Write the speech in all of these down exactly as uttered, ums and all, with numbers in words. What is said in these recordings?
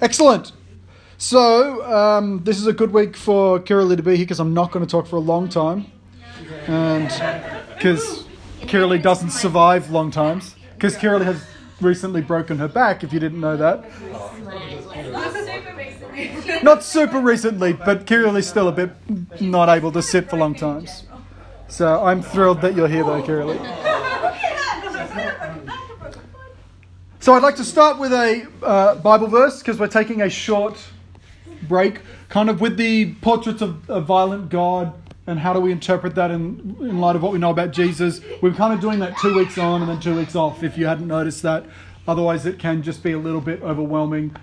Excellent. So um, this is a good week for Kiralee to be here because I'm not going to talk for a long time, and because Kiralee doesn't survive long times. Because Kiralee has recently broken her back. If you didn't know that, not super recently, but Kiralee's still a bit not able to sit for long times. So I'm thrilled that you're here, though, Kiralee. So I'd like to start with a uh, Bible verse because we're taking a short break, kind of with the portraits of a violent God and how do we interpret that in, in light of what we know about Jesus. We're kind of doing that two weeks on and then two weeks off, if you hadn't noticed that. Otherwise, it can just be a little bit overwhelming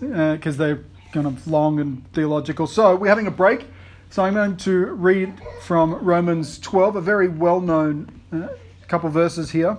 because uh, they're kind of long and theological. So we're having a break. So I'm going to read from Romans twelve, a very well-known uh, couple verses here.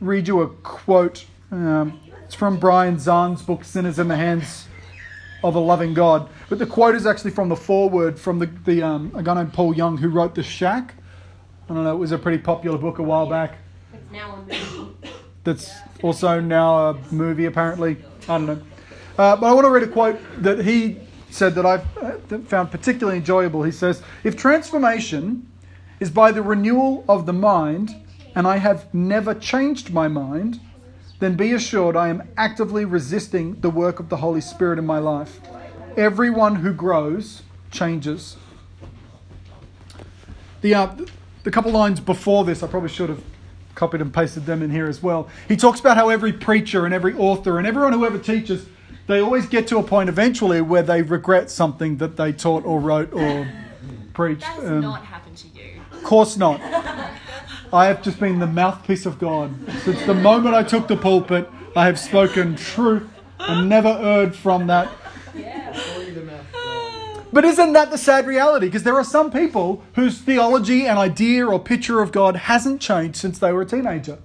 read you a quote. Um, it's from Brian Zahn's book, Sinners in the Hands of a Loving God. But the quote is actually from the foreword from the, the um, a guy named Paul Young who wrote The Shack. I don't know, it was a pretty popular book a while back. It's now a movie. That's also now a movie, apparently. I don't know. Uh, but I want to read a quote that he said that I found particularly enjoyable. He says, "If transformation is by the renewal of the mind, and I have never changed my mind, then be assured I am actively resisting the work of the Holy Spirit in my life. Everyone who grows changes." The, uh, the couple lines before this, I probably should have copied and pasted them in here as well. He talks about how every preacher and every author and everyone who ever teaches, they always get to a point eventually where they regret something that they taught or wrote or preached. That has um, not happened to you. Of course not. I have just been the mouthpiece of God. Since the moment I took the pulpit, I have spoken truth and never erred from that. But isn't that the sad reality? Because there are some people whose theology and idea or picture of God hasn't changed since they were a teenager.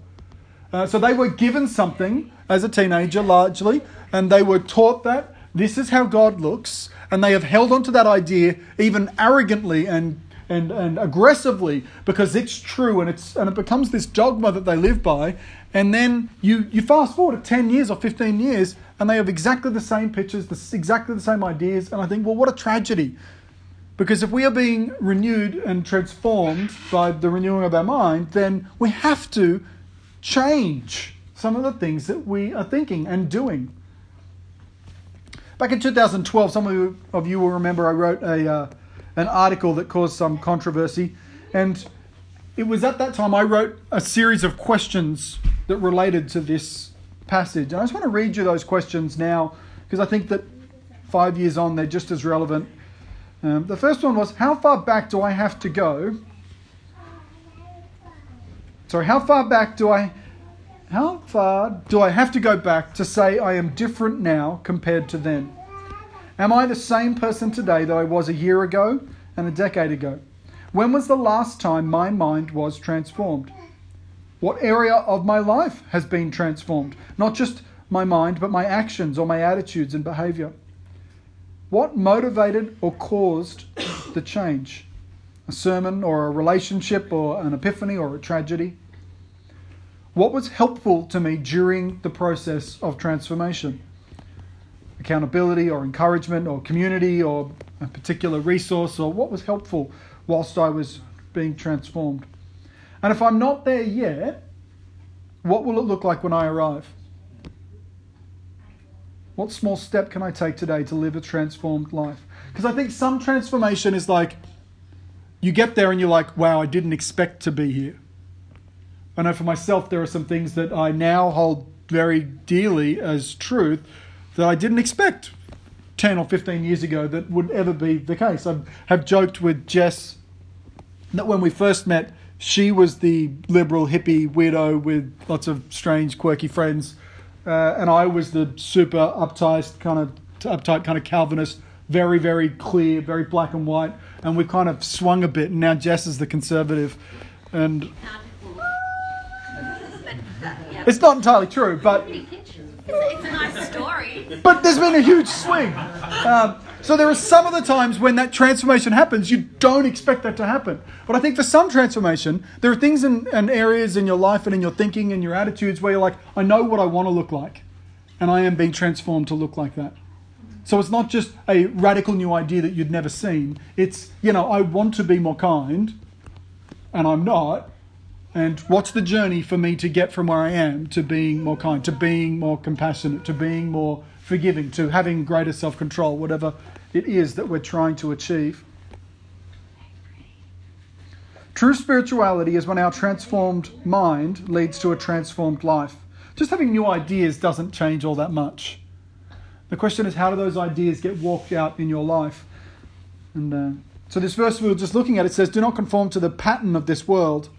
Uh, so they were given something as a teenager largely, and they were taught that this is how God looks, and they have held onto that idea even arrogantly and And, and aggressively because it's true, and it's and it becomes this dogma that they live by. And then you, you fast forward to ten years or fifteen years and they have exactly the same pictures, the, exactly the same ideas. And I think, well, what a tragedy. Because if we are being renewed and transformed by the renewing of our mind, then we have to change some of the things that we are thinking and doing. Back in two thousand twelve, some of you will remember I wrote a... Uh, an article that caused some controversy, and it was at that time I wrote a series of questions that related to this passage, and I just want to read you those questions now because I think that five years on they're just as relevant. Um, the first one was, how far back do I have to go sorry how far back do I how far do I have to go back to say I am different now compared to then? Am I the same person today that I was a year ago and a decade ago? When was the last time my mind was transformed? What area of my life has been transformed? Not just my mind, but my actions or my attitudes and behavior. What motivated or caused the change? A sermon or a relationship or an epiphany or a tragedy? What was helpful to me during the process of transformation? Accountability or encouragement or community or a particular resource, or what was helpful whilst I was being transformed? And if I'm not there yet, what will it look like when I arrive? What small step can I take today to live a transformed life? Because I think some transformation is like, you get there and you're like, wow, I didn't expect to be here. I know for myself there are some things that I now hold very dearly as truth that I didn't expect ten or fifteen years ago that would ever be the case. I have joked with Jess that when we first met, she was the liberal hippie weirdo with lots of strange, quirky friends, uh, and I was the super uptight kind of uptight kind of Calvinist, very, very clear, very black and white. And we kind of swung a bit, and now Jess is the conservative. And it's not entirely true, but it's a nice story. But there's been a huge swing. Um, so there are some of the times when that transformation happens, you don't expect that to happen. But I think for some transformation, there are things and areas in your life and in your thinking and your attitudes where you're like, I know what I want to look like, and I am being transformed to look like that. So it's not just a radical new idea that you'd never seen. It's, you know, I want to be more kind, and I'm not. And what's the journey for me to get from where I am to being more kind, to being more compassionate, to being more forgiving, to having greater self-control, whatever it is that we're trying to achieve. True spirituality is when our transformed mind leads to a transformed life. Just having new ideas doesn't change all that much. The question is, how do those ideas get walked out in your life? And uh, so this verse we were just looking at, it says, do not conform to the pattern of this world.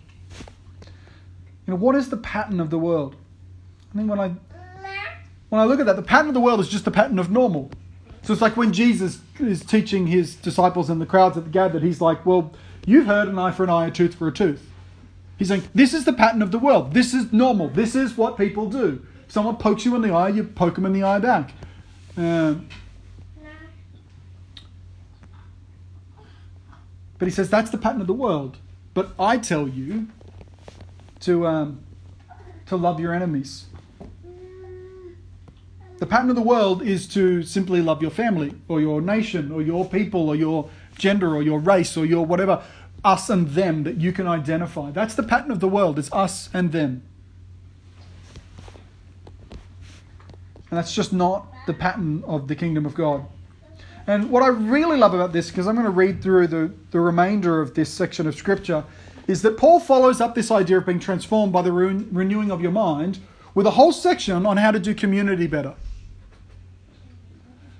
You know, what is the pattern of the world? I think when I when I look at that, the pattern of the world is just the pattern of normal. So it's like when Jesus is teaching his disciples and the crowds that gathered, he's like, well, you've heard an eye for an eye, a tooth for a tooth. He's saying, this is the pattern of the world. This is normal. This is what people do. If someone pokes you in the eye, you poke them in the eye back. Um, but he says, that's the pattern of the world. But I tell you to um, to love your enemies. The pattern of the world is to simply love your family or your nation or your people or your gender or your race or your whatever, us and them that you can identify. That's the pattern of the world. It's us and them. And that's just not the pattern of the kingdom of God. And what I really love about this, because I'm going to read through the, the remainder of this section of Scripture, is that Paul follows up this idea of being transformed by the re- renewing of your mind with a whole section on how to do community better.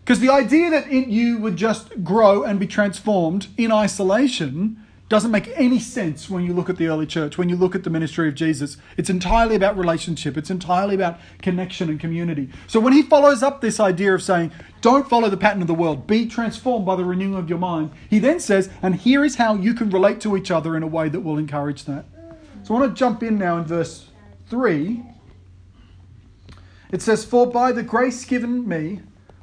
Because the idea that it, you would just grow and be transformed in isolation doesn't make any sense when you look at the early church, when you look at the ministry of Jesus. It's entirely about relationship. It's entirely about connection and community. So when he follows up this idea of saying, don't follow the pattern of the world, be transformed by the renewing of your mind, he then says, and here is how you can relate to each other in a way that will encourage that. So I want to jump in now in verse three. It says, for by the grace given me,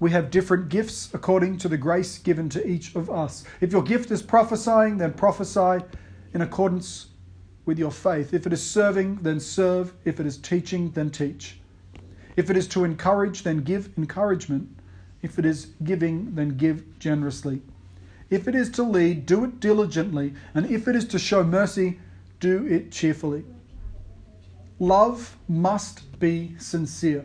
We have different gifts according to the grace given to each of us. If your gift is prophesying, then prophesy in accordance with your faith. If it is serving, then serve. If it is teaching, then teach. If it is to encourage, then give encouragement. If it is giving, then give generously. If it is to lead, do it diligently. And if it is to show mercy, do it cheerfully. Love must be sincere.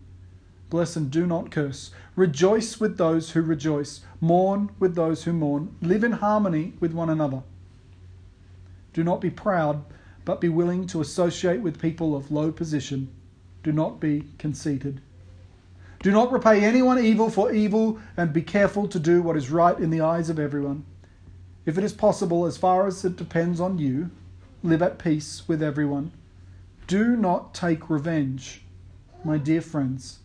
Bless and do not curse. Rejoice with those who rejoice. Mourn with those who mourn. Live in harmony with one another. Do not be proud, but be willing to associate with people of low position. Do not be conceited. Do not repay anyone evil for evil, and be careful to do what is right in the eyes of everyone. If it is possible, as far as it depends on you, live at peace with everyone. Do not take revenge, my dear friends,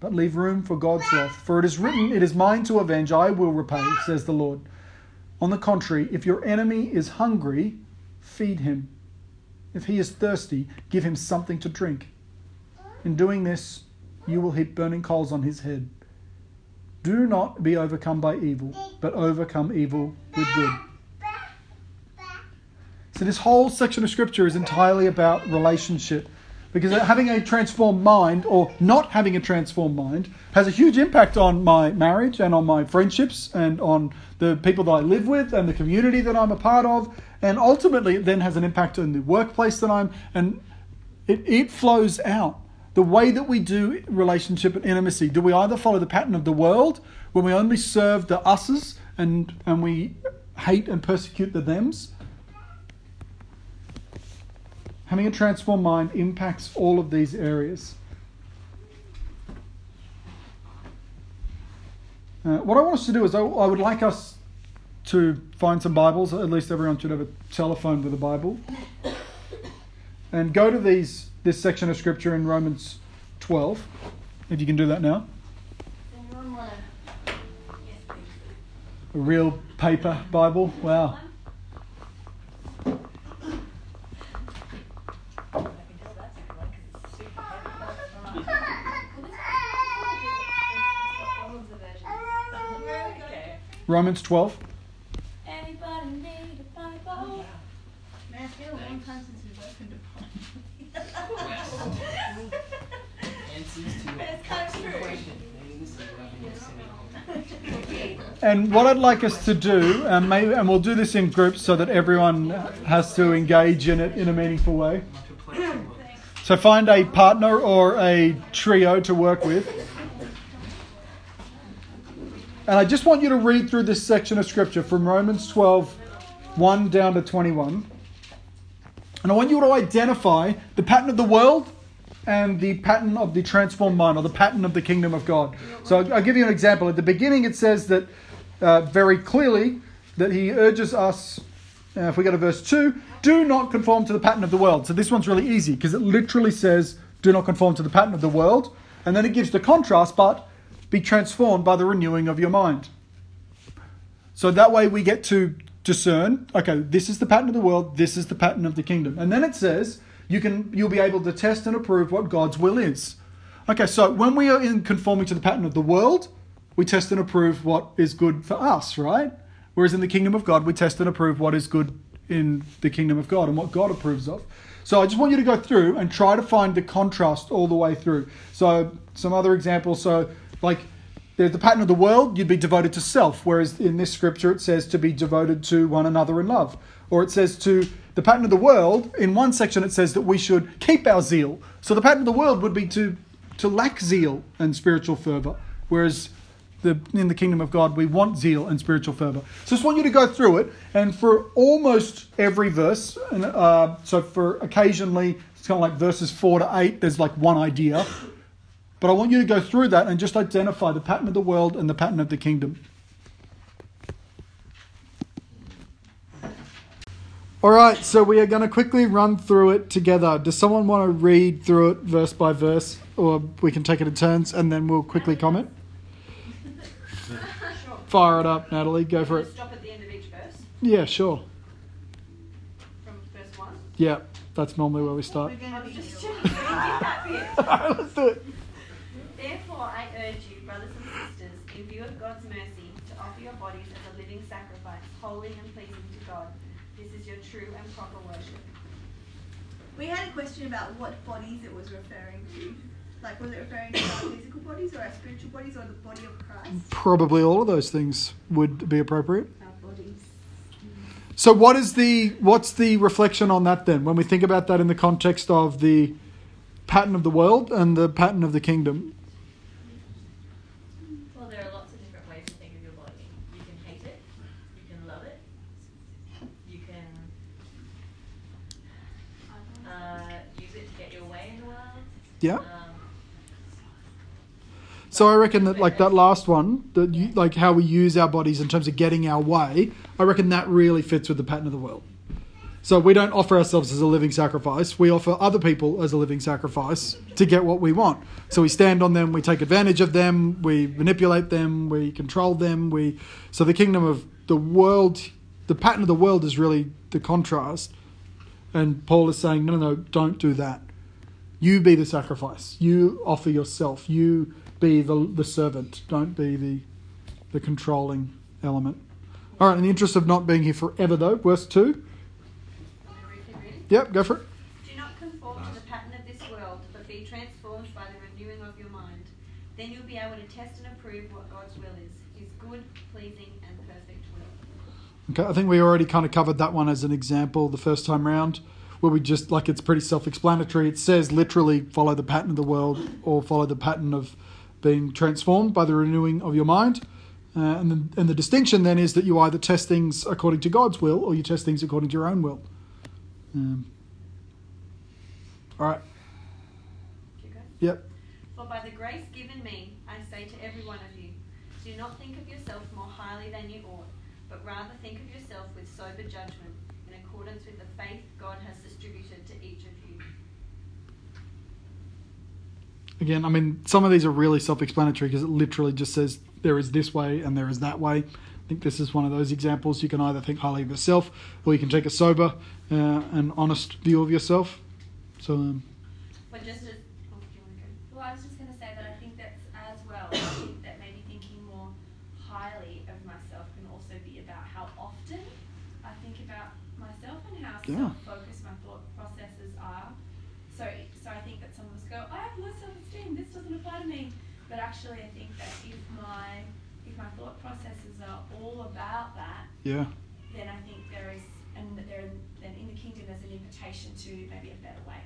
but leave room for God's wrath. For it is written, it is mine to avenge, I will repay, says the Lord. On the contrary, if your enemy is hungry, feed him. If he is thirsty, give him something to drink. In doing this, you will heap burning coals on his head. Do not be overcome by evil, but overcome evil with good. So this whole section of Scripture is entirely about relationship, because having a transformed mind or not having a transformed mind has a huge impact on my marriage and on my friendships and on the people that I live with and the community that I'm a part of, and ultimately it then has an impact on the workplace that I'm, and it, it flows out. The way that we do relationship and intimacy, do we either follow the pattern of the world when we only serve the us's and, and we hate and persecute the them's? Having a transformed mind impacts all of these areas. Uh, what I want us to do is I, I would like us to find some Bibles. At least everyone should have a telephone with a Bible. And go to these this section of Scripture in Romans twelve. If you can do that now. A real paper Bible. Wow. Romans twelve. Everybody need a Bible. Man, it's been a long time since we've opened a Bible. That's true. And what I'd like us to do, and maybe, and we'll do this in groups so that everyone has to engage in it in a meaningful way. So find a partner or a trio to work with. And I just want you to read through this section of Scripture from Romans twelve, one down to twenty-one. And I want you to identify the pattern of the world and the pattern of the transformed mind, or the pattern of the kingdom of God. So I'll give you an example. At the beginning it says that uh, very clearly that he urges us, uh, if we go to verse two, do not conform to the pattern of the world. So this one's really easy because it literally says, do not conform to the pattern of the world. And then it gives the contrast, but be transformed by the renewing of your mind. So that way we get to discern, okay, this is the pattern of the world, this is the pattern of the kingdom. And then it says, you can, you'll be able to test and approve what God's will is. Okay, so when we are in conforming to the pattern of the world, we test and approve what is good for us, right? Whereas in the kingdom of God, we test and approve what is good in the kingdom of God and what God approves of. So I just want you to go through and try to find the contrast all the way through. So some other examples, so like the pattern of the world, you'd be devoted to self, whereas in this Scripture it says to be devoted to one another in love. Or it says to the pattern of the world, in one section it says that we should keep our zeal. So the pattern of the world would be to, to lack zeal and spiritual fervour, whereas the, in the kingdom of God we want zeal and spiritual fervour. So I just want you to go through it, and for almost every verse, and uh, so for occasionally, it's kind of like verses four to eight, there's like one idea. But I want you to go through that and just identify the pattern of the world and the pattern of the kingdom. All right, so we are going to quickly run through it together. Does someone want to read through it verse by verse? Or we can take it in turns and then we'll quickly comment. Fire it up, Natalie. Go for it. Stop at the end of each verse? Yeah, sure. From verse one? Yeah, that's normally where we start. I'm just checking. All right, let's do it. Therefore, I urge you, brothers and sisters, in view of God's mercy, to offer your bodies as a living sacrifice, holy and pleasing to God. This is your true and proper worship. We had a question about what bodies it was referring to. Like, was it referring to our physical bodies or our spiritual bodies or the body of Christ? Probably all of those things would be appropriate. Our bodies. So what is the, what's the reflection on that then? When we think about that in the context of the pattern of the world and the pattern of the kingdom. Yeah. So I reckon that like that last one, that you, like how we use our bodies in terms of getting our way, I reckon that really fits with the pattern of the world. So we don't offer ourselves as a living sacrifice. We offer other people as a living sacrifice to get what we want. So we stand on them, we take advantage of them, we manipulate them, we control them. We so the kingdom of the world, the pattern of the world is really the contrast. And Paul is saying, no, no, don't do that. You be the sacrifice. You offer yourself. You be the the servant. Don't be the the controlling element. All right, in the interest of not being here forever, though, verse two. Yep, go for it. Do not conform to the pattern of this world, but be transformed by the renewing of your mind. Then you'll be able to test and approve what God's will is, his good, pleasing and perfect will. Okay, I think we already kind of covered that one as an example the first time round, where we just, like, it's pretty self-explanatory. It says literally follow the pattern of the world or follow the pattern of being transformed by the renewing of your mind. Uh, and, the, and the distinction then is that you either test things according to God's will or you test things according to your own will. Um, all right. Yep. For by the grace given me, I say to every one of you, do not think of yourself more highly than you ought, but rather think of yourself with sober judgment in accordance with the faith God has distributed to each of you. Again, I mean, some of these are really self-explanatory because it literally just says there is this way and there is that way. I think this is one of those examples. You can either think highly of yourself or you can take a sober uh, and honest view of yourself. So, um, but just as, oh, do you want to go? Well, I was just going to say that I think that's as well. I think that maybe thinking more highly of myself can also be about how often I think about myself and how yeah. self-focused my thought processes are. So, so I think that some of us go, I have low self-esteem, this doesn't apply to me. But actually, I think that if my if my thought processes are all about that, yeah. then I think there is, and there, then in the kingdom there's an invitation to maybe a better way.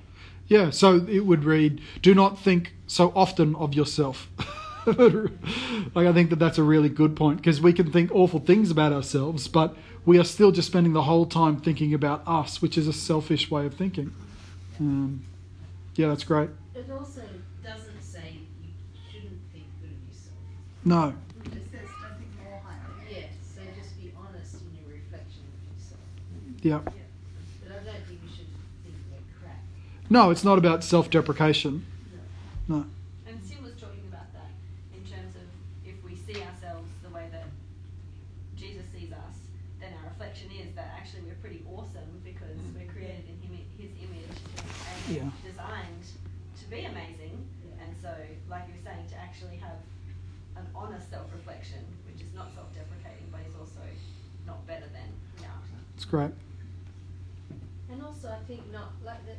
Yeah, so it would read, do not think so often of yourself. Like, I think that that's a really good point, because we can think awful things about ourselves, but we are still just spending the whole time thinking about us, which is a selfish way of thinking. Yeah, um, yeah that's great. It also doesn't say you shouldn't think good of yourself. No. Yeah. But I don't think you should think like crap. No, it's not about self-deprecation. No. no. And Sim was talking about that in terms of if we see ourselves the way that Jesus sees us, then our reflection is that actually we're pretty awesome because we're created in him, his image and yeah. designed to be amazing. Yeah. And so, like you're saying, to actually have an honest self-reflection, which is not self-deprecating, but is also not better than without. It's great. And also, I think not like that.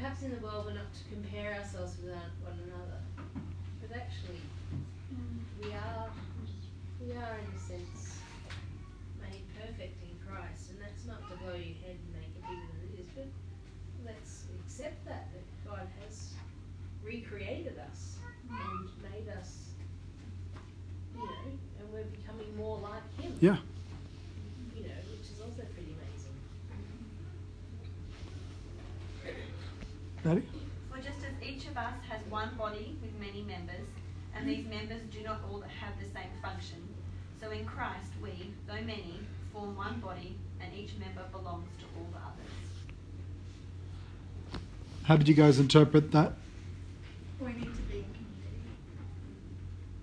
Perhaps in the world, we're not to compare ourselves with one another, but actually, we are we are in a sense made perfect in Christ, and that's not to blow your head and make it bigger than it is. But let's accept that that God has recreated us and made us, you know, and we're becoming more like Him. Yeah. You know, which is also pretty amazing. For just as each of us has one body with many members, and these members do not all have the same function, so in Christ we, though many, form one body, and each member belongs to all the others. How did you guys interpret that? We need to be in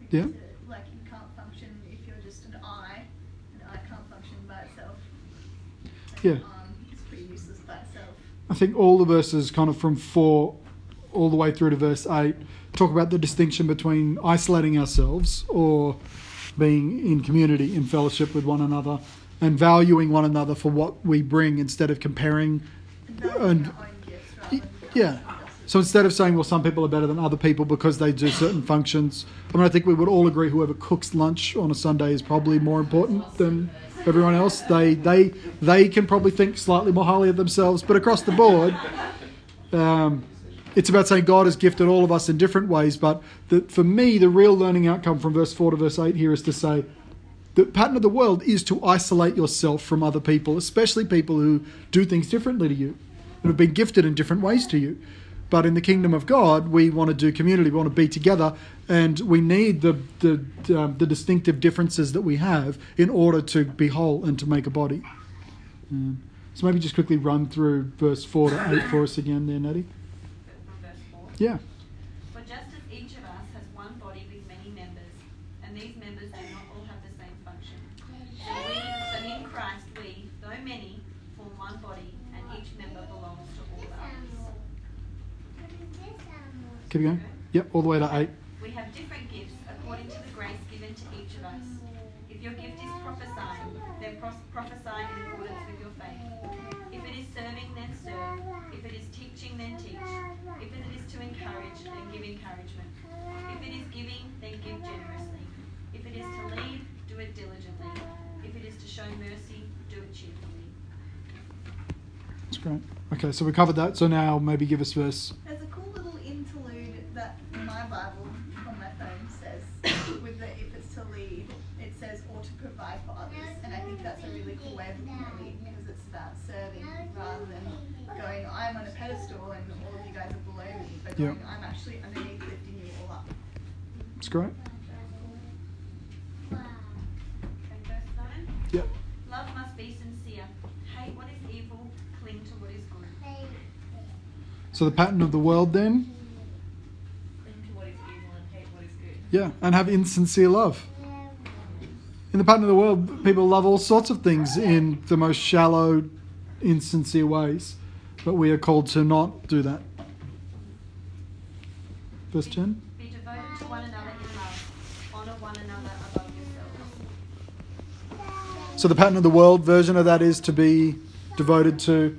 community. Yeah. To, like, you can't function if you're just an eye, and eye can't function by itself. And yeah. Um, it's pretty useless by itself. I think all the verses kind of from four all the way through to verse eight talk about the distinction between isolating ourselves or being in community, in fellowship with one another, and valuing one another for what we bring instead of comparing. And, and gifts, yeah. So instead of saying, well, some people are better than other people because they do certain functions, I mean, I think we would all agree whoever cooks lunch on a Sunday is probably more important than everyone else. They they they can probably think slightly more highly of themselves, but across the board, um, it's about saying God has gifted all of us in different ways. But the, for me, the real learning outcome from verse four to verse eight here is to say the pattern of the world is to isolate yourself from other people, especially people who do things differently to you and have been gifted in different ways to you. But in the kingdom of God, we want to do community. We want to be together, and we need the the, um, the distinctive differences that we have in order to be whole and to make a body. Um, so maybe just quickly run through verse four to eight for us again there, Natty. Verse four? Yeah. For just as each of us has one body with many members, and these members do not all have the same function. So we, so in Christ, we, though many, form one body, and each member belongs to all others. Keep going. Yep, all the way to eight. We have different gifts according to the grace given to each of us. If your gift is prophesying in accordance with your faith. If it is serving, then serve. If it is teaching, then teach. If it is to encourage, then give encouragement. If it is giving, then give generously. If it is to lead, do it diligently. If it is to show mercy, do it cheerfully. That's great. Okay, so we covered that. So now maybe give us verse... There's a cool little interlude that my Bible on my phone says with the if it's to lead, it says or to provide for others. And I think that's a really cool way of looking at lead because it's about serving rather than going, I'm on a pedestal and all of you guys are below me. But going, yep. I'm actually underneath lifting you all up. That's great. And verse nine? Yep. Love must be sincere. Hate what is evil. Cling to what is good. So the pattern of the world then? Cling to what is evil and hate what is good. Yeah, and have insincere love. In the pattern of the world, people love all sorts of things in the most shallow, insincere ways. But we are called to not do that. Verse ten. Be devoted to one another in love. Honour one another above yourselves. So the pattern of the world version of that is to be devoted to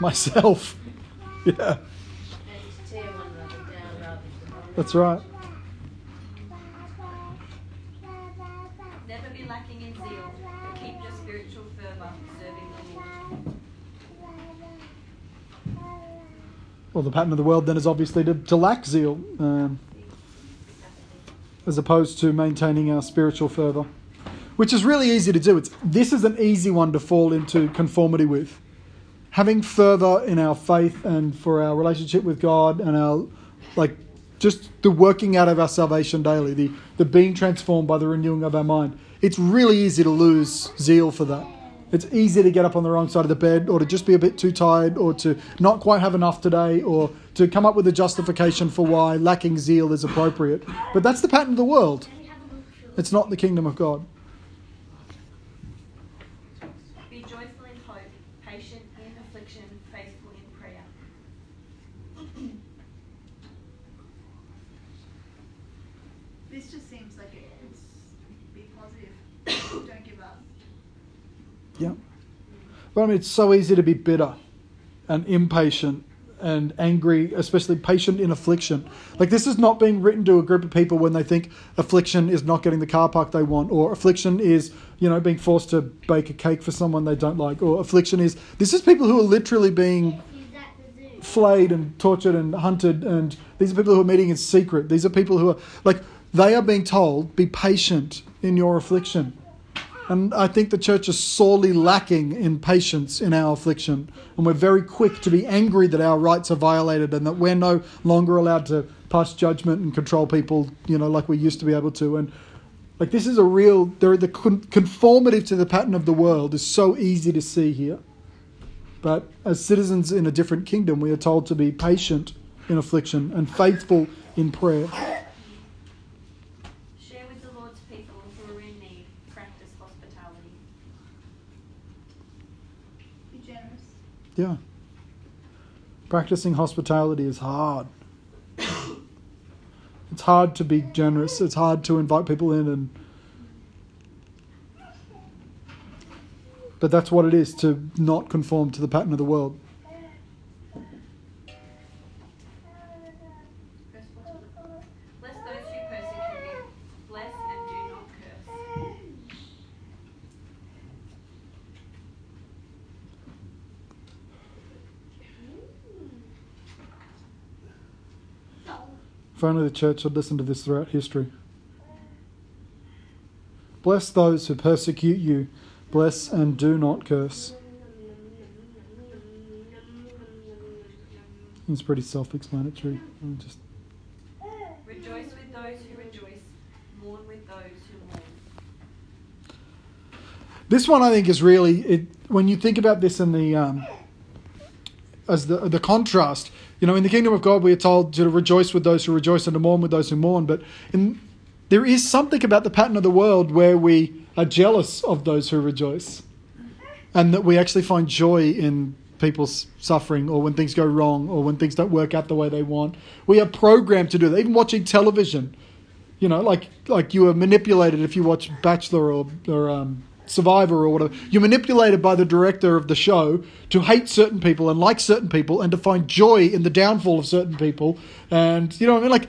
myself. myself. Yeah. And tear one another down rather than... That's right. Never be lacking in zeal, but keep your spiritual fervour serving the Lord. Well, the pattern of the world then is obviously to, to lack zeal, um, as opposed to maintaining our spiritual fervour. Which is really easy to do. It's, this is an easy one to fall into conformity with. Having fervour in our faith and for our relationship with God and our, like, just the working out of our salvation daily, the, the being transformed by the renewing of our mind. It's really easy to lose zeal for that. It's easy to get up on the wrong side of the bed or to just be a bit too tired or to not quite have enough today or to come up with a justification for why lacking zeal is appropriate. But that's the pattern of the world. It's not the kingdom of God. Yeah. But I mean, it's so easy to be bitter and impatient and angry, especially patient in affliction. Like, this is not being written to a group of people when they think affliction is not getting the car park they want, or affliction is, you know, being forced to bake a cake for someone they don't like, or affliction is... This is people who are literally being flayed and tortured and hunted, and these are people who are meeting in secret. These are people who are, like, they are being told, be patient in your affliction. And I think the church is sorely lacking in patience in our affliction. And we're very quick to be angry that our rights are violated and that we're no longer allowed to pass judgment and control people, you know, like we used to be able to. And like this is a real, there, the conformity to the pattern of the world is so easy to see here. But as citizens in a different kingdom, we are told to be patient in affliction and faithful in prayer. Yeah. Practicing hospitality is hard. It's hard to be generous. It's hard to invite people in. and. But that's what it is, to not conform to the pattern of the world. Bless those who persecute you. Bless and do not curse. If only the church would listen to this throughout history. Bless those who persecute you. Bless and do not curse. It's pretty self-explanatory. Just... Rejoice with those who rejoice. Mourn with those who mourn. This one I think is really... It, when you think about this in the... Um, as the the contrast, you know, in the kingdom of God, we are told to rejoice with those who rejoice and to mourn with those who mourn. But in, there is something about the pattern of the world where we are jealous of those who rejoice, and that we actually find joy in people's suffering or when things go wrong or when things don't work out the way they want. We are programmed to do that. Even watching television, you know, like like you are manipulated if you watch Bachelor or or um, Survivor or whatever. You're manipulated by the director of the show to hate certain people and like certain people and to find joy in the downfall of certain people. And you know what I mean? Like,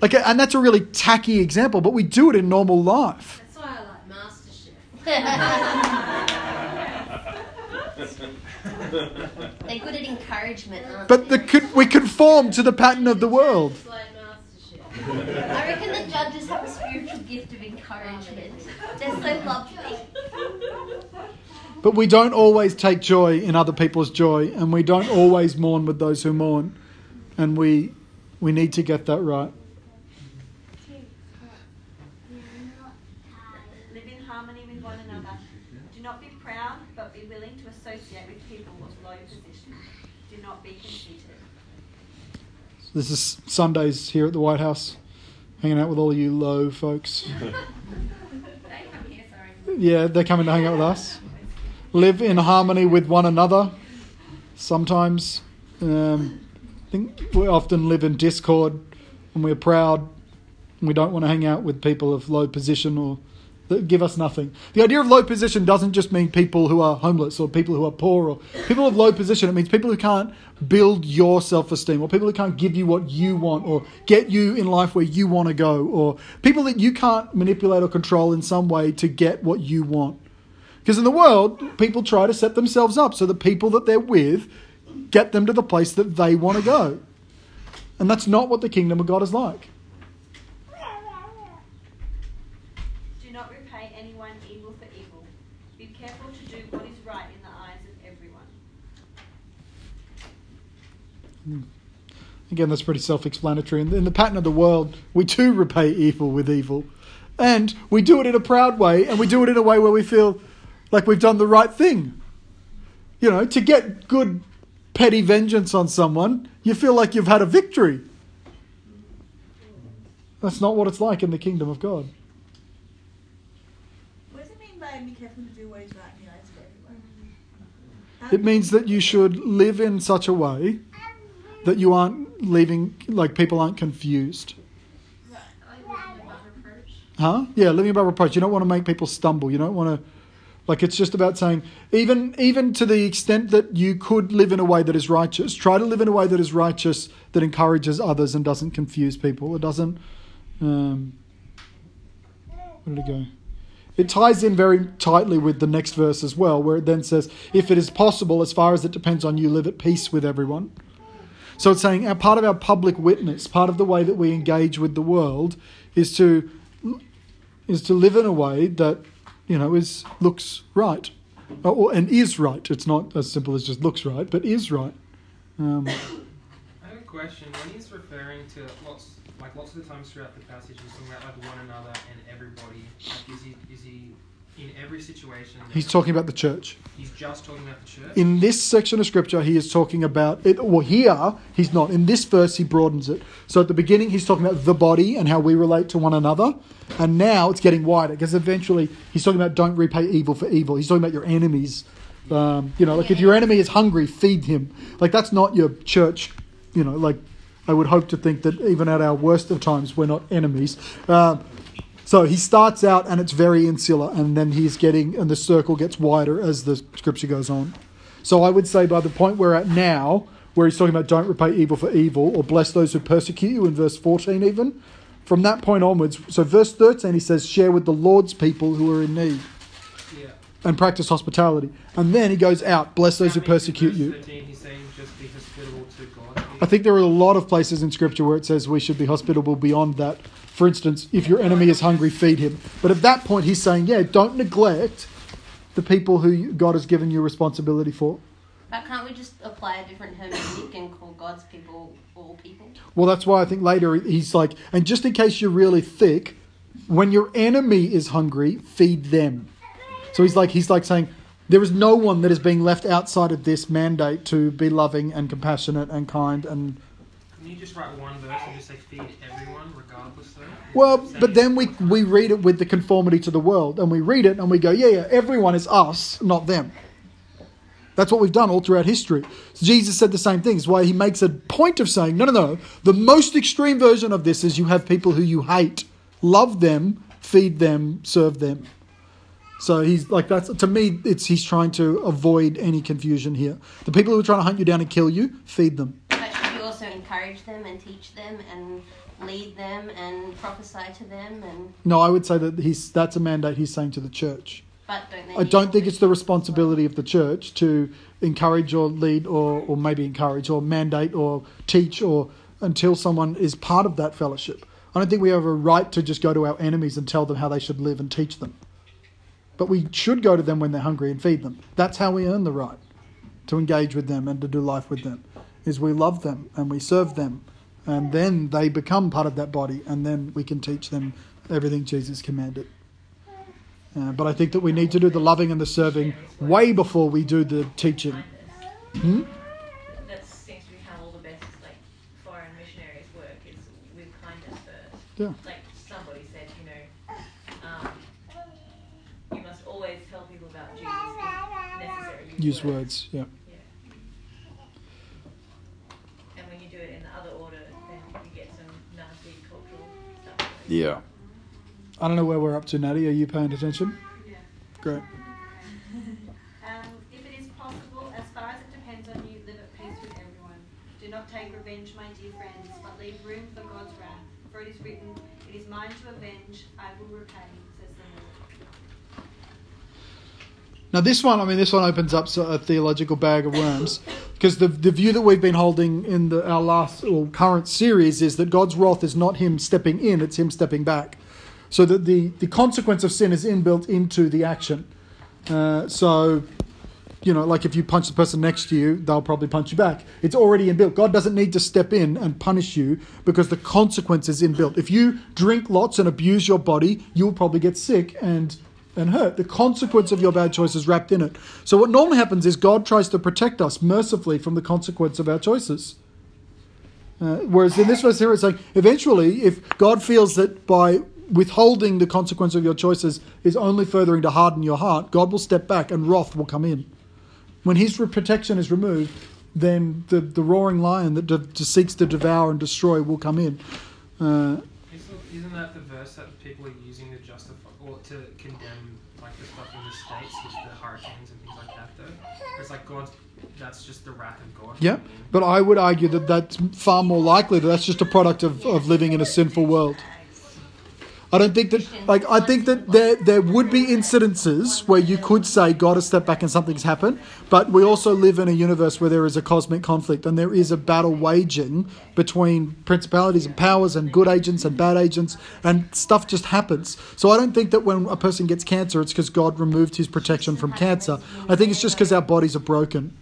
like, and that's a really tacky example, but we do it in normal life. That's why I like MasterChef. They're good at encouragement, aren't but they? But we conform to the pattern of the world. I reckon the judges have a spiritual gift of encouragement. They're so lovely. But we don't always take joy in other people's joy, and we don't always mourn with those who mourn. And we we need to get that right. Live in harmony with one another. Do not be proud, but be willing to associate with people of low position. Do not be conceited. This is Sundays here at the White House, hanging out with all you low folks. They come here, sorry. Yeah, they're coming to hang out with us. Live in harmony with one another. Sometimes, um, I think we often live in discord, and we're proud, and we don't want to hang out with people of low position or that give us nothing. The idea of low position doesn't just mean people who are homeless or people who are poor or people of low position. It means people who can't build your self-esteem or people who can't give you what you want or get you in life where you want to go or people that you can't manipulate or control in some way to get what you want. Because in the world, people try to set themselves up so the people that they're with get them to the place that they want to go. And that's not what the kingdom of God is like. Again, that's pretty self-explanatory. In the pattern of the world, we do repay evil with evil. And we do it in a proud way, and we do it in a way where we feel like we've done the right thing. You know, to get good petty vengeance on someone, you feel like you've had a victory. That's not what it's like in the kingdom of God. What does it mean by be careful to do what is right in the eyes of everyone? It means that you should live in such a way that you aren't leaving, like people aren't confused. Huh? Yeah, living above reproach. You don't want to make people stumble. You don't want to, like it's just about saying, even even to the extent that you could live in a way that is righteous, try to live in a way that is righteous, that encourages others and doesn't confuse people. It doesn't, um, where did it go? It ties in very tightly with the next verse as well, where it then says, if it is possible, as far as it depends on you, live at peace with everyone. So it's saying our part of our public witness, part of the way that we engage with the world, is to is to live in a way that, you know, is looks right, or, or, and is right. It's not as simple as just looks right, but is right. Um, I have a question. When he's referring to lots, like lots of the times throughout the passage, he's talking about like one another and everybody. Like, is he is he in every situation? He's talking about the church. He's just talking about the church? In this section of Scripture, he is talking about it. Well, here, he's not. In this verse, he broadens it. So at the beginning, he's talking about the body and how we relate to one another. And now it's getting wider because eventually he's talking about don't repay evil for evil. He's talking about your enemies. Um, you know, like yeah. If your enemy is hungry, feed him. Like that's not your church. You know, like I would hope to think that even at our worst of times, we're not enemies. Um, So he starts out and it's very insular and then he's getting, and the circle gets wider as the scripture goes on. So I would say by the point we're at now, where he's talking about don't repay evil for evil or bless those who persecute you in verse fourteen even, from that point onwards, so verse thirteen he says, share with the Lord's people who are in need yeah. and practice hospitality. And then he goes out, bless those that who persecute you. thirteen, he's saying just be hospitable to God. I think there are a lot of places in scripture where it says we should be hospitable beyond that. For instance, if your enemy is hungry, feed him. But at that point, he's saying, yeah, don't neglect the people who God has given you responsibility for. But can't we just apply a different hermeneutic and call God's people all people? Well, that's why I think later he's like, and just in case you're really thick, when your enemy is hungry, feed them. So he's like, he's like saying, there is no one that is being left outside of this mandate to be loving and compassionate and kind and... Can you just write one verse and just say feed everyone regardless though? Well, but then we we read it with the conformity to the world and we read it and we go, yeah, yeah, everyone is us, not them. That's what we've done all throughout history. Jesus said the same things. Why he makes a point of saying, no, no, no, the most extreme version of this is you have people who you hate, love them, feed them, serve them. So he's like, that's, to me, it's he's trying to avoid any confusion here. The people who are trying to hunt you down and kill you, feed them. But should you also encourage them and teach them and lead them and prophesy to them? And no, I would say that he's that's a mandate he's saying to the church. But don't they I don't think it's the responsibility well. of the church to encourage or lead or, or maybe encourage or mandate or teach or until someone is part of that fellowship. I don't think we have a right to just go to our enemies and tell them how they should live and teach them. But we should go to them when they're hungry and feed them. That's how we earn the right to engage with them and to do life with them, is we love them and we serve them. And then they become part of that body, and then we can teach them everything Jesus commanded. Uh, but I think that we need to do the loving and the serving way before we do the teaching. Hmm? That seems to be how all the best like foreign missionaries work, is with kindness first. Yeah. Like somebody said, you know, um, you must always tell people about Jesus if necessary. Use, Use words. words, yeah. Yeah. And when you do it in the other order, then you get some nasty cultural stuff. Yeah. I don't know where we're up to, Natty. Are you paying attention? Yeah. Great. um, if it is possible, as far as it depends on you, live at peace with everyone. Do not take revenge, my dear friends, but leave room for God's wrath. For it is written, "It is mine to avenge, I will repay," says the Lord. Now this one, I mean, this one opens up a theological bag of worms. Because the the view that we've been holding in the, our last or current series is that God's wrath is not him stepping in, it's him stepping back. So that the, the consequence of sin is inbuilt into the action. Uh, so, you know, like if you punch the person next to you, they'll probably punch you back. It's already inbuilt. God doesn't need to step in and punish you because the consequence is inbuilt. If you drink lots and abuse your body, you'll probably get sick and, and hurt. The consequence of your bad choice is wrapped in it. So what normally happens is God tries to protect us mercifully from the consequence of our choices. Uh, whereas in this verse here, it's like, eventually, if God feels that by withholding the consequence of your choices is only furthering to harden your heart, God will step back and wrath will come in. When his protection is removed, then the, the roaring lion that de- de- seeks to devour and destroy will come in. Uh, isn't, isn't that the verse that people are using to justify or to condemn like the stuff in the States with the hurricanes and things like that though? It's like God, that's just the wrath of God. Yeah, but I would argue that that's far more likely that that's just a product of, of living in a sinful world. I don't think that, like, I think that there there would be incidences where you could say God has stepped back and something's happened, but we also live in a universe where there is a cosmic conflict and there is a battle waging between principalities and powers and good agents and bad agents, and stuff just happens. So I don't think that when a person gets cancer, it's because God removed his protection from cancer. I think it's just because our bodies are broken.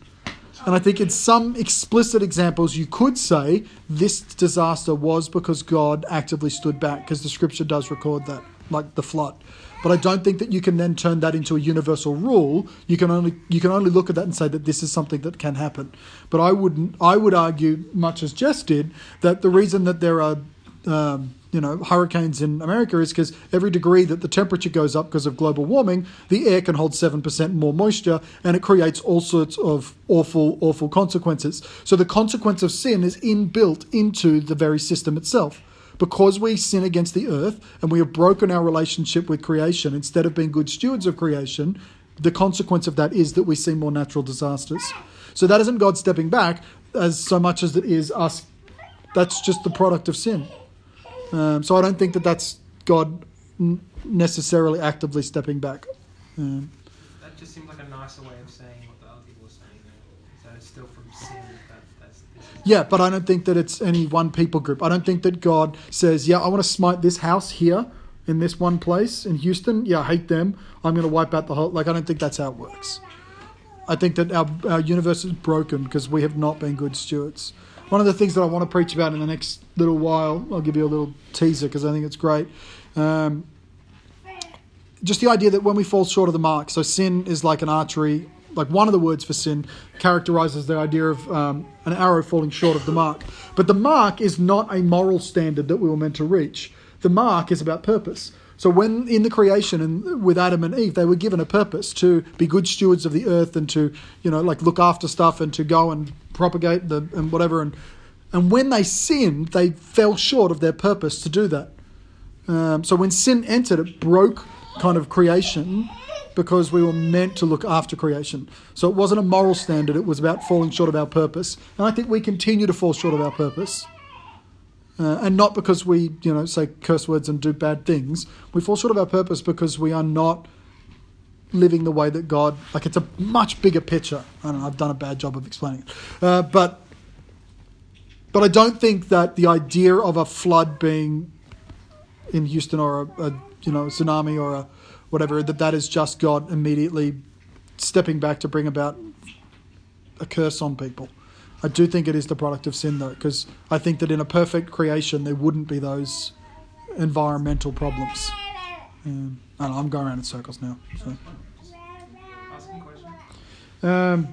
And I think in some explicit examples, you could say this disaster was because God actively stood back, because the scripture does record that, like the flood. But I don't think that you can then turn that into a universal rule. You can only you can only look at that and say that this is something that can happen. But I wouldn't. I would argue, much as Jess did, that the reason that there are um, you know hurricanes in America is because every degree that the temperature goes up because of global warming, the air can hold seven percent more moisture, and it creates all sorts of awful, awful consequences. So the consequence of sin is inbuilt into the very system itself. Because we sin against the earth and we have broken our relationship with creation, instead of being good stewards of creation, the consequence of that is that we see more natural disasters. So that isn't God stepping back as so much as it is us. That's just the product of sin. Um, so I don't think that that's God n- necessarily actively stepping back. Um, that just seems like a nicer way of saying what the other people are saying. So it's still from sin. That, that's, yeah, but I don't think that it's any one people group. I don't think that God says, yeah, I want to smite this house here in this one place in Houston. Yeah, I hate them. I'm going to wipe out the whole... Like, I don't think that's how it works. I think that our, our universe is broken because we have not been good stewards. One of the things that I want to preach about in the next little while, I'll give you a little teaser because I think it's great, um, just the idea that when we fall short of the mark, so sin is like an archery, like one of the words for sin characterizes the idea of um, an arrow falling short of the mark. But the mark is not a moral standard that we were meant to reach. The mark is about purpose. So when in the creation and with Adam and Eve, they were given a purpose to be good stewards of the earth and to, you know, like look after stuff and to go and propagate the and whatever. And and when they sinned, they fell short of their purpose to do that. Um, so when sin entered, it broke kind of creation because we were meant to look after creation. So it wasn't a moral standard. It was about falling short of our purpose. And I think we continue to fall short of our purpose. Uh, and not because we, you know, say curse words and do bad things. We fall short of our purpose because we are not living the way that God... Like, it's a much bigger picture. I don't know, I've done a bad job of explaining it. Uh, but, but I don't think that the idea of a flood being in Houston or a, a you know, tsunami or a whatever, that that is just God immediately stepping back to bring about a curse on people. I do think it is the product of sin, though, because I think that in a perfect creation, there wouldn't be those environmental problems. Um, I don't know, I'm going around in circles now. So. Asking questions. Um,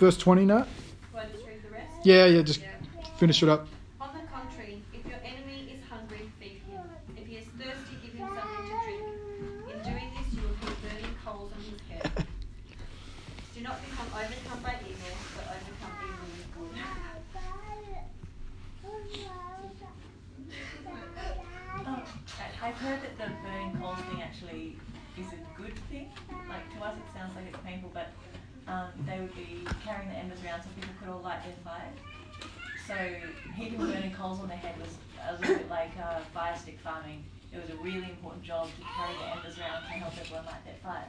verse twenty, Nat? Well, just read the rest? Yeah, yeah, just yeah. finish it up. On the contrary, if your enemy is hungry, feed him. If he is thirsty, give him something to drink. In doing this, you will put burning coals on his head. Do not become overcome by evil, but overcome evil with good. Oh, I've heard that the burning coals thing actually is a good thing. Like, to us it sounds like it's painful, but um, they would be carrying the embers around so people could all light their fire. So heaping burning coals on their head was a little bit like uh, fire stick farming. It was a really important job to carry the embers around to help everyone light their fire.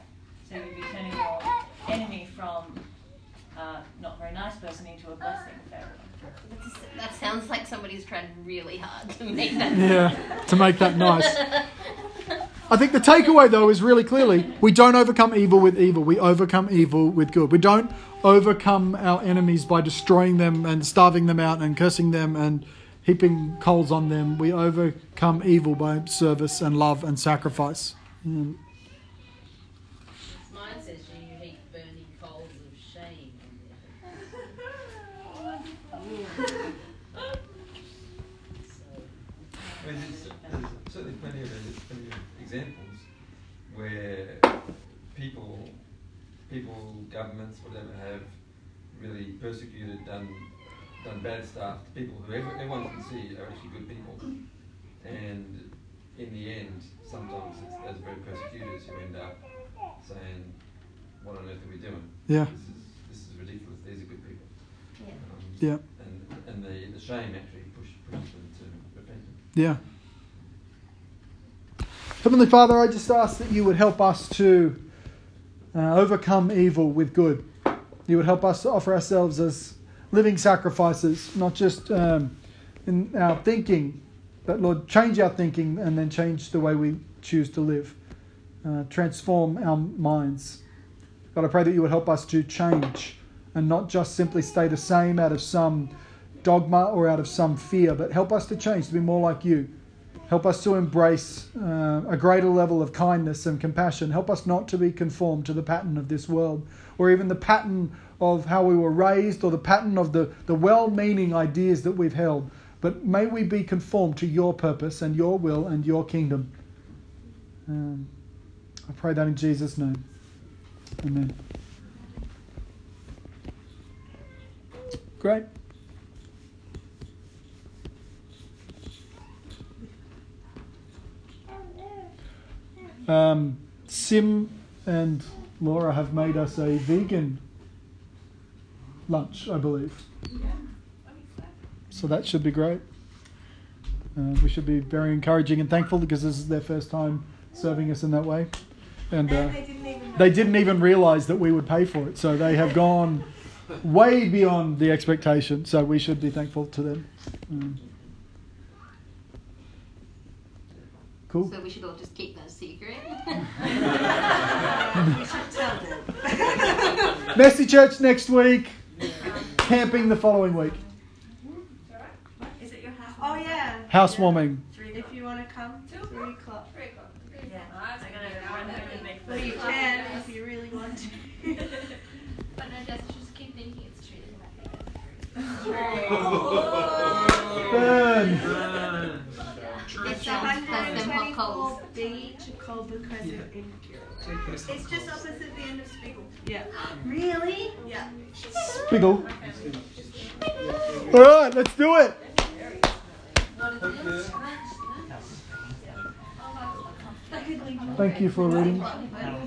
So you'd be turning your enemy from a uh, not very nice person into a blessing for everyone. That sounds like somebody's tried really hard to make that nice. Yeah, to make that nice. I think the takeaway, though, is really clearly we don't overcome evil with evil. We overcome evil with good. We don't overcome our enemies by destroying them and starving them out and cursing them and heaping coals on them. We overcome evil by service and love and sacrifice. Mm. Mine says you heap burning coals of shame. I mean, there's, there's certainly plenty of, plenty of examples where people, people, governments, whatever, have really persecuted, done done bad stuff to people who everyone can see are actually good people. And in the end, sometimes it's those very persecutors who end up saying, what on earth are we doing? Yeah. This is this is ridiculous. These are good people. Yeah. Um, yeah. And and the, the shame actually pushes push them to repentance. Yeah. Heavenly Father, I just ask that you would help us to uh, overcome evil with good. You would help us to offer ourselves as living sacrifices, not just um, in our thinking, but Lord, change our thinking and then change the way we choose to live. Uh, transform our minds. God, I pray that you would help us to change and not just simply stay the same out of some dogma or out of some fear, but help us to change, to be more like you. Help us to embrace uh, a greater level of kindness and compassion. Help us not to be conformed to the pattern of this world or even the pattern of how we were raised or the pattern of the, the well-meaning ideas that we've held. But may we be conformed to your purpose and your will and your kingdom. Um, I pray that in Jesus' name. Amen. Great. Um, Sim and Laura have made us a vegan lunch, I believe. Yeah. So that should be great. Uh, we should be very encouraging and thankful because this is their first time serving us in that way. And, uh, and they didn't even they didn't even realise that we would pay for it. So they have gone way beyond the expectation. So we should be thankful to them. Mm. Cool. So we should all just keep that secret. We should tell them. Messy Church next week. Camping the following week. Is it your house? Oh, yeah. Housewarming. If you want to come, to three o'clock. Three o'clock. Yeah, I'm going to run home and make food. You can if you really want to. But no, Jess, just keep thinking it's true. True. Oh. Burn. Burn. True. It's one twenty-four D to Colburn Crescent in Kiralee. It's just opposite the end of Spiggle. Yeah. Really? Yeah. Spiggle. All right, let's do it. What is it? Thank you for reading.